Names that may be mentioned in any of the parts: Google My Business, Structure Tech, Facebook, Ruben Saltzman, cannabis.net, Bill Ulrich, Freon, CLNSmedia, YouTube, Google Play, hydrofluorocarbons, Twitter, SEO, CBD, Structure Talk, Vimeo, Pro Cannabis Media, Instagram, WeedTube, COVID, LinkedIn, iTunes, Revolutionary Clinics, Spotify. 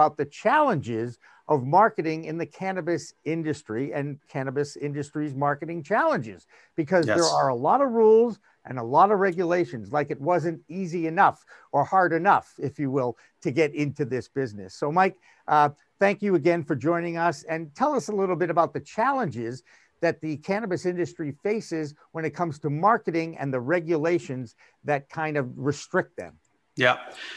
about the challenges of marketing in the cannabis industry and cannabis industry's marketing challenges, because there are a lot of rules and a lot of regulations. Like, it wasn't easy enough or hard enough, if you will, to get into this business. So Mike, thank you again for joining us, and tell us a little bit about the challenges that the cannabis industry faces when it comes to marketing and the regulations that kind of restrict them. Yeah.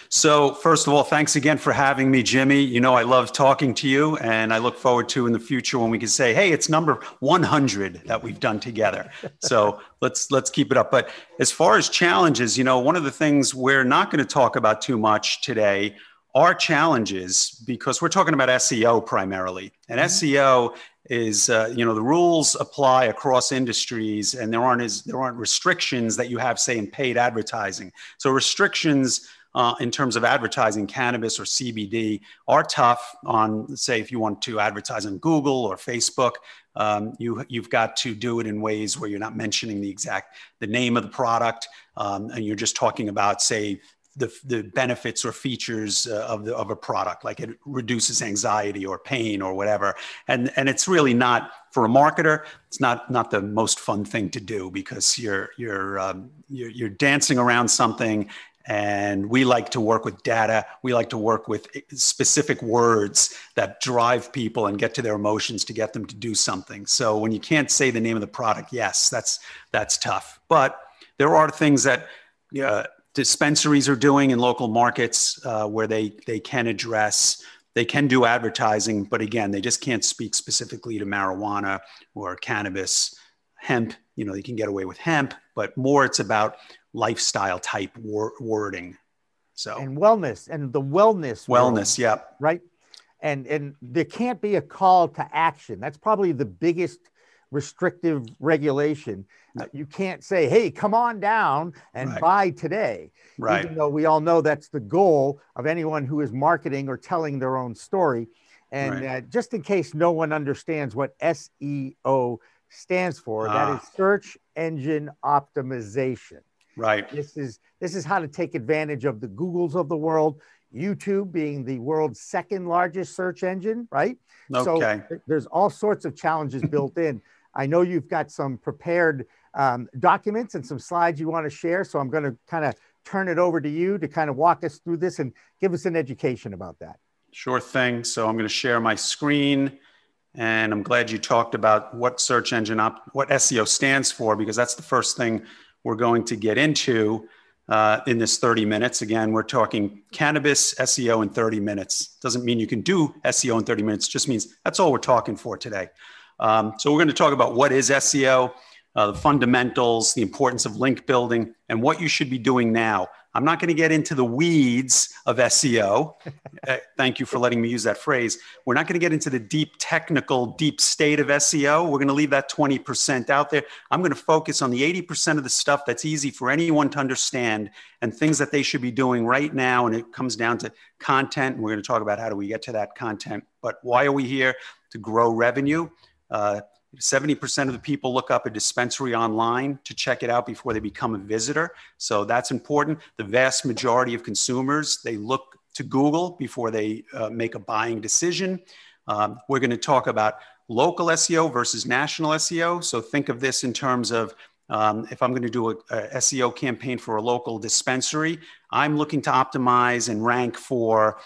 So first of all, thanks again for having me, Jimmy. You know, I love talking to you, and I look forward to in the future when we can say, hey, it's number 100 that we've done together. So let's keep it up. But as far as challenges, you know, one of the things we're not going to talk about too much today are challenges, because we're talking about SEO primarily. And SEO is, you know, the rules apply across industries, and there aren't restrictions that you have, say, in paid advertising. So restrictions in terms of advertising cannabis or CBD are tough on, say, if you want to advertise on Google or Facebook, you've got to do it in ways where you're not mentioning the name of the product, and you're just talking about, say, the benefits or features of a product, like it reduces anxiety or pain or whatever. And it's really not, for a marketer, it's not the most fun thing to do, because you're dancing around something, and we like to work with data. We like to work with specific words that drive people and get to their emotions to get them to do something. So when you can't say the name of the product, yes, that's tough. But there are things that, dispensaries are doing in local markets where they can do advertising, but again, they just can't speak specifically to marijuana or cannabis, hemp. You know, they can get away with hemp, but more it's about lifestyle type wording. So, and wellness, and the wellness. Yeah. Right. And there can't be a call to action. That's probably the biggest restrictive regulation. You can't say, hey, come on down and buy today. Right. Even though we all know that's the goal of anyone who is marketing or telling their own story. And just in case no one understands what SEO stands for, that is search engine optimization. Right. This is how to take advantage of the Googles of the world, YouTube being the world's second largest search engine, right? Okay. So there's all sorts of challenges built in. I know you've got some prepared documents and some slides you want to share. So I'm going to kind of turn it over to you to kind of walk us through this and give us an education about that. Sure thing. So I'm going to share my screen. And I'm glad you talked about what what SEO stands for, because that's the first thing we're going to get into in this 30 minutes. Again, we're talking cannabis SEO in 30 minutes. Doesn't mean you can do SEO in 30 minutes. Just means that's all we're talking for today. So we're going to talk about what is SEO, the fundamentals, the importance of link building, and what you should be doing now. I'm not going to get into the weeds of SEO. Thank you for letting me use that phrase. We're not going to get into the deep technical, deep state of SEO. We're going to leave that 20% out there. I'm going to focus on the 80% of the stuff that's easy for anyone to understand and things that they should be doing right now. And it comes down to content. We're going to talk about how do we get to that content. But why are we here? To grow revenue. 70% of the people look up a dispensary online to check it out before they become a visitor. So that's important. The vast majority of consumers, they look to Google before they make a buying decision. We're going to talk about local SEO versus national SEO. So think of this in terms of if I'm going to do a SEO campaign for a local dispensary, I'm looking to optimize and rank for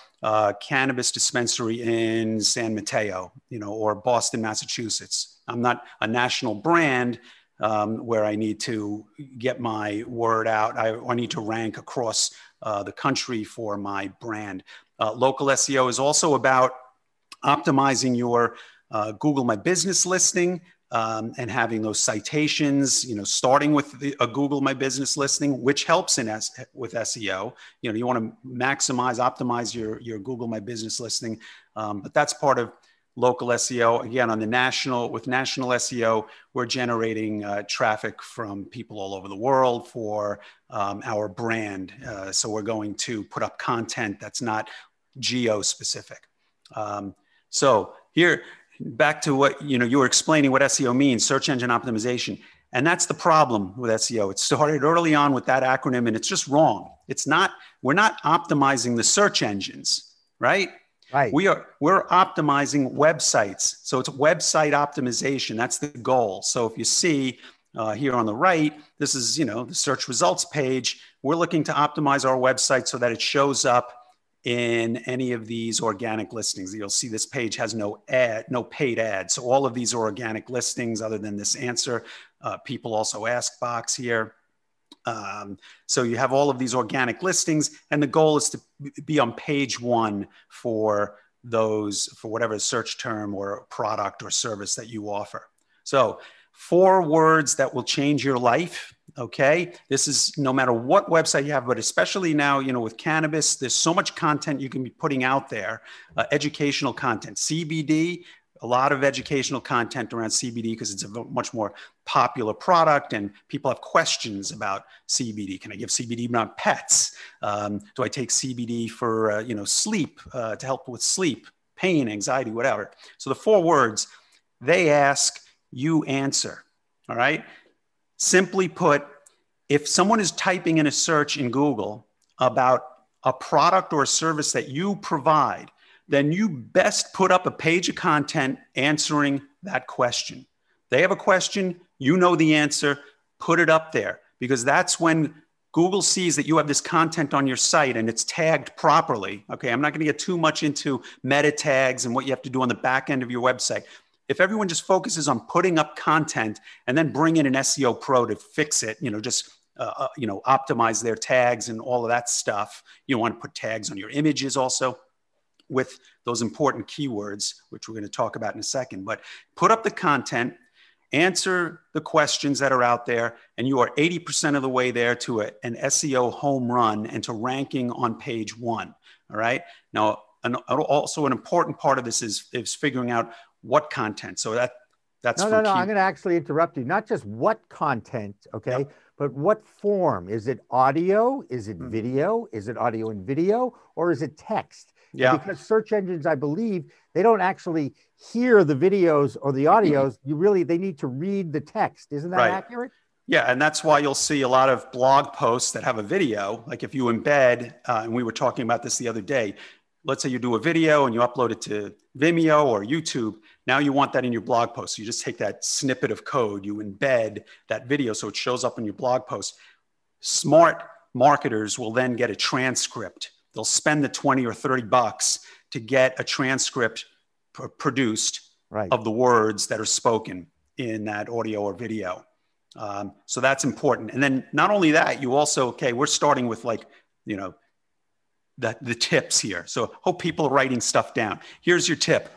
cannabis dispensary in San Mateo, you know, or Boston, Massachusetts. I'm not a national brand where I need to get my word out. I need to rank across the country for my brand. Local SEO is also about optimizing your Google My Business listing. And having those citations, you know, starting with a Google My Business listing, which helps with SEO. You know, you want to optimize your Google My Business listing, but that's part of local SEO. Again, with national SEO, we're generating traffic from people all over the world for our brand. So we're going to put up content that's not geo-specific. So here. Back to what you were explaining, what SEO means, search engine optimization. And that's the problem with SEO. It started early on with that acronym, and it's just wrong. We're not optimizing the search engines, right? Right. We're optimizing websites. So it's website optimization. That's the goal. So if you see here on the right, this is, the search results page. We're looking to optimize our website so that it shows up in any of these organic listings. You'll see this page has no paid ads. So all of these are organic listings other than this answer. People also ask box here. So you have all of these organic listings, and the goal is to be on page one for those, for whatever search term or product or service that you offer. So 4 words that will change your life. Okay. This is no matter what website you have, but especially now, with cannabis, there's so much content you can be putting out there, educational content, CBD, a lot of educational content around CBD because it's a much more popular product and people have questions about CBD. Can I give CBD on pets? Do I take CBD for, sleep, to help with sleep, pain, anxiety, whatever. So the 4 words, they ask, you answer. All right. Simply put, if someone is typing in a search in Google about a product or a service that you provide, then you best put up a page of content answering that question. They have a question, the answer, put it up there, because that's when Google sees that you have this content on your site and it's tagged properly. Okay, I'm not gonna get too much into meta tags and what you have to do on the back end of your website. If everyone just focuses on putting up content and then bring in an SEO pro to fix it, optimize their tags and all of that stuff. You wanna put tags on your images also, with those important keywords, which we're going to talk about in a second, but put up the content, answer the questions that are out there, and you are 80% of the way there to an SEO home run and to ranking on page one. All right. Now, also an important part of this is figuring out what content. So that's no, I'm going to actually interrupt you. Not just what content. Okay. Yep. But what form? Is it audio? Is it video? Is it audio and video? Or is it text? Yeah. Because search engines, I believe, they don't actually hear the videos or the audios. They need to read the text. Isn't that accurate? Yeah. And that's why you'll see a lot of blog posts that have a video. Like if you embed, and we were talking about this the other day, let's say you do a video and you upload it to Vimeo or YouTube. Now you want that in your blog post. So you just take that snippet of code, you embed that video so it shows up in your blog post. Smart marketers will then get a transcript. They'll spend the $20 or $30 to get a transcript produced of the words that are spoken in that audio or video. So that's important. And then not only that, you also, we're starting with the tips here. So hope people are writing stuff down. Here's your tip.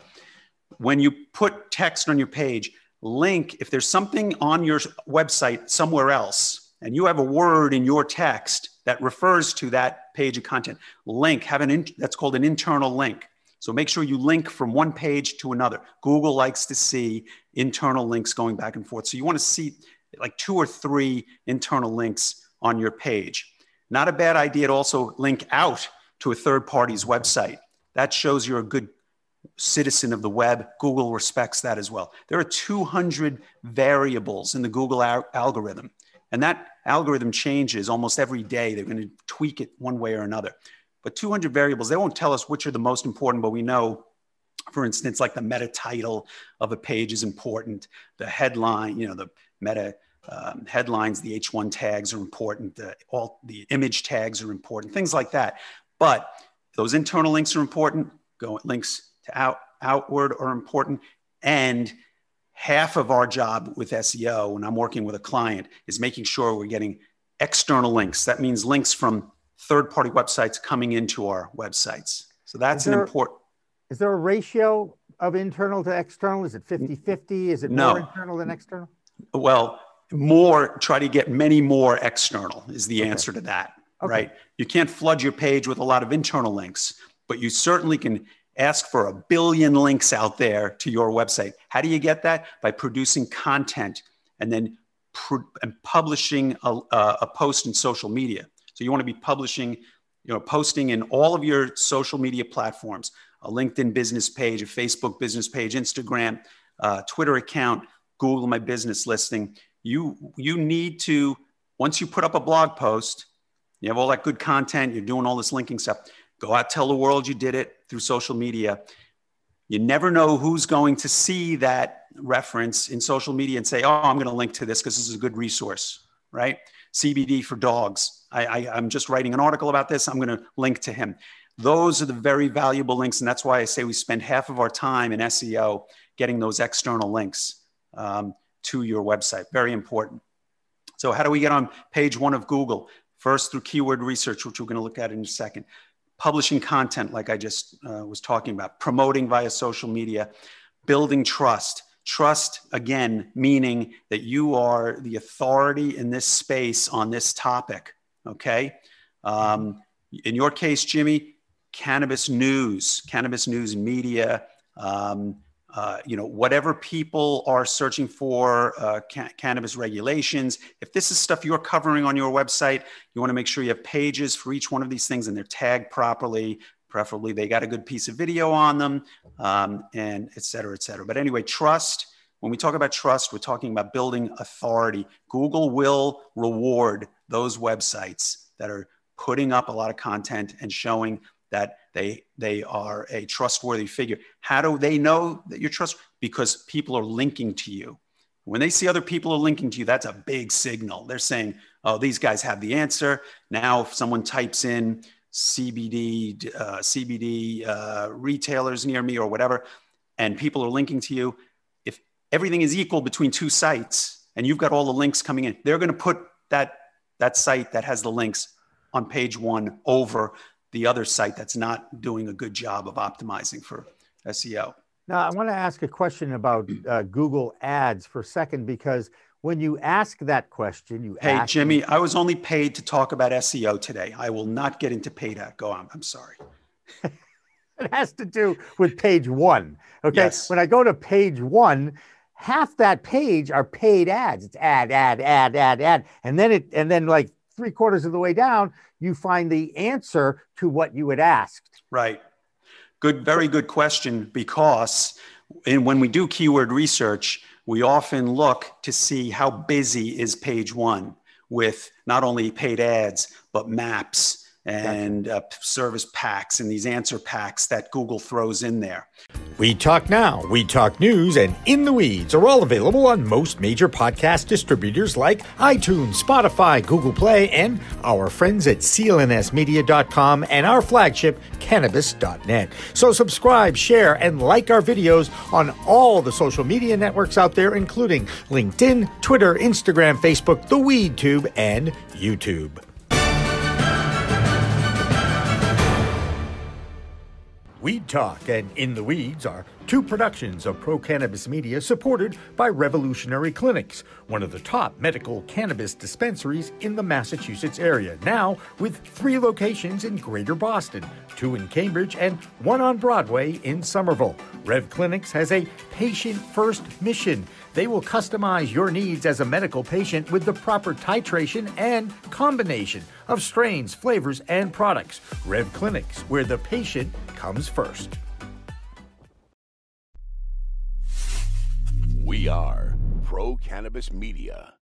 When you put text on your page, link, if there's something on your website somewhere else and you have a word in your text that refers to that page of content, link, that's called an internal link. So make sure you link from one page to another. Google likes to see internal links going back and forth. So you want to see like 2 or 3 internal links on your page. Not a bad idea to also link out to a third party's website. That shows you're a good citizen of the web. Google respects that as well. There are 200 variables in the Google algorithm. And that algorithm changes almost every day. They're going to tweak it one way or another. But 200 variables, they won't tell us which are the most important, but we know, for instance, like the meta title of a page is important. The headline, the meta headlines, the H1 tags are important. The image tags are important, things like that. But those internal links are important. Links to outward are important. And half of our job with SEO, when I'm working with a client, is making sure we're getting external links. That means links from third-party websites coming into our websites. So that's an important. Is there a ratio of internal to external? Is it 50-50? Is it more internal than external? Well, try to get many more external is the answer to that, right? You can't flood your page with a lot of internal links, but you certainly can ask for a billion links out there to your website. How do you get that? By producing content and then publishing a post in social media. So you want to be publishing, posting in all of your social media platforms, a LinkedIn business page, a Facebook business page, Instagram, Twitter account, Google My Business listing. You need to, once you put up a blog post, you have all that good content, you're doing all this linking stuff, Go out, tell the world you did it through social media. You never know who's going to see that reference in social media and say, oh, I'm going to link to this because this is a good resource, right? CBD for dogs. I'm just writing an article about this. I'm going to link to him. Those are the very valuable links. And that's why I say we spend half of our time in SEO getting those external links to your website. Very important. So how do we get on page one of Google? First, through keyword research, which we're going to look at in a second. Publishing content, like I just was talking about. Promoting via social media. Building trust. Trust, again, meaning that you are the authority in this space on this topic, okay? In your case, Jimmy, cannabis news media, you know, whatever people are searching for, cannabis regulations. If this is stuff you're covering on your website, you want to make sure you have pages for each one of these things and they're tagged properly. Preferably they got a good piece of video on them, and et cetera, et cetera. But anyway, trust. When we talk about trust, we're talking about building authority. Google will reward those websites that are putting up a lot of content and showing that they are a trustworthy figure. How do they know that you're trustworthy? Because people are linking to you. When they see other people are linking to you, that's a big signal. They're saying, oh, these guys have the answer. Now, if someone types in CBD retailers near me or whatever, and people are linking to you, if everything is equal between two sites and you've got all the links coming in, they're going to put that site that has the links on page one over the other site that's not doing a good job of optimizing for SEO. Now, I want to ask a question about Google Ads for a second, because when you ask that question, hey, Jimmy, I was only paid to talk about SEO today. I will not get into paid ad. Go on. I'm sorry. It has to do with page one. Okay. Yes. When I go to page one, half that page are paid ads. It's ad, ad, ad, ad, ad. And then like three-quarters of the way down, you find the answer to what you had asked. Right. Good. Very good question, because when we do keyword research, we often look to see how busy is page one with not only paid ads, but maps and service packs and these answer packs that Google throws in there. We Talk Now, We Talk News, and In the Weeds are all available on most major podcast distributors like iTunes, Spotify, Google Play, and our friends at clnsmedia.com and our flagship cannabis.net. So subscribe, share, and like our videos on all the social media networks out there, including LinkedIn, Twitter, Instagram, Facebook, the WeedTube, and YouTube. Weed Talk and In the Weeds are two productions of Pro Cannabis Media, supported by Revolutionary Clinics, one of the top medical cannabis dispensaries in the Massachusetts area, now with 3 locations in Greater Boston, 2 in Cambridge, and 1 on Broadway in Somerville. Rev Clinics has a patient-first mission. They will customize your needs as a medical patient with the proper titration and combination of strains, flavors, and products. Rev Clinics, where the patient comes first. We are Pro Cannabis Media.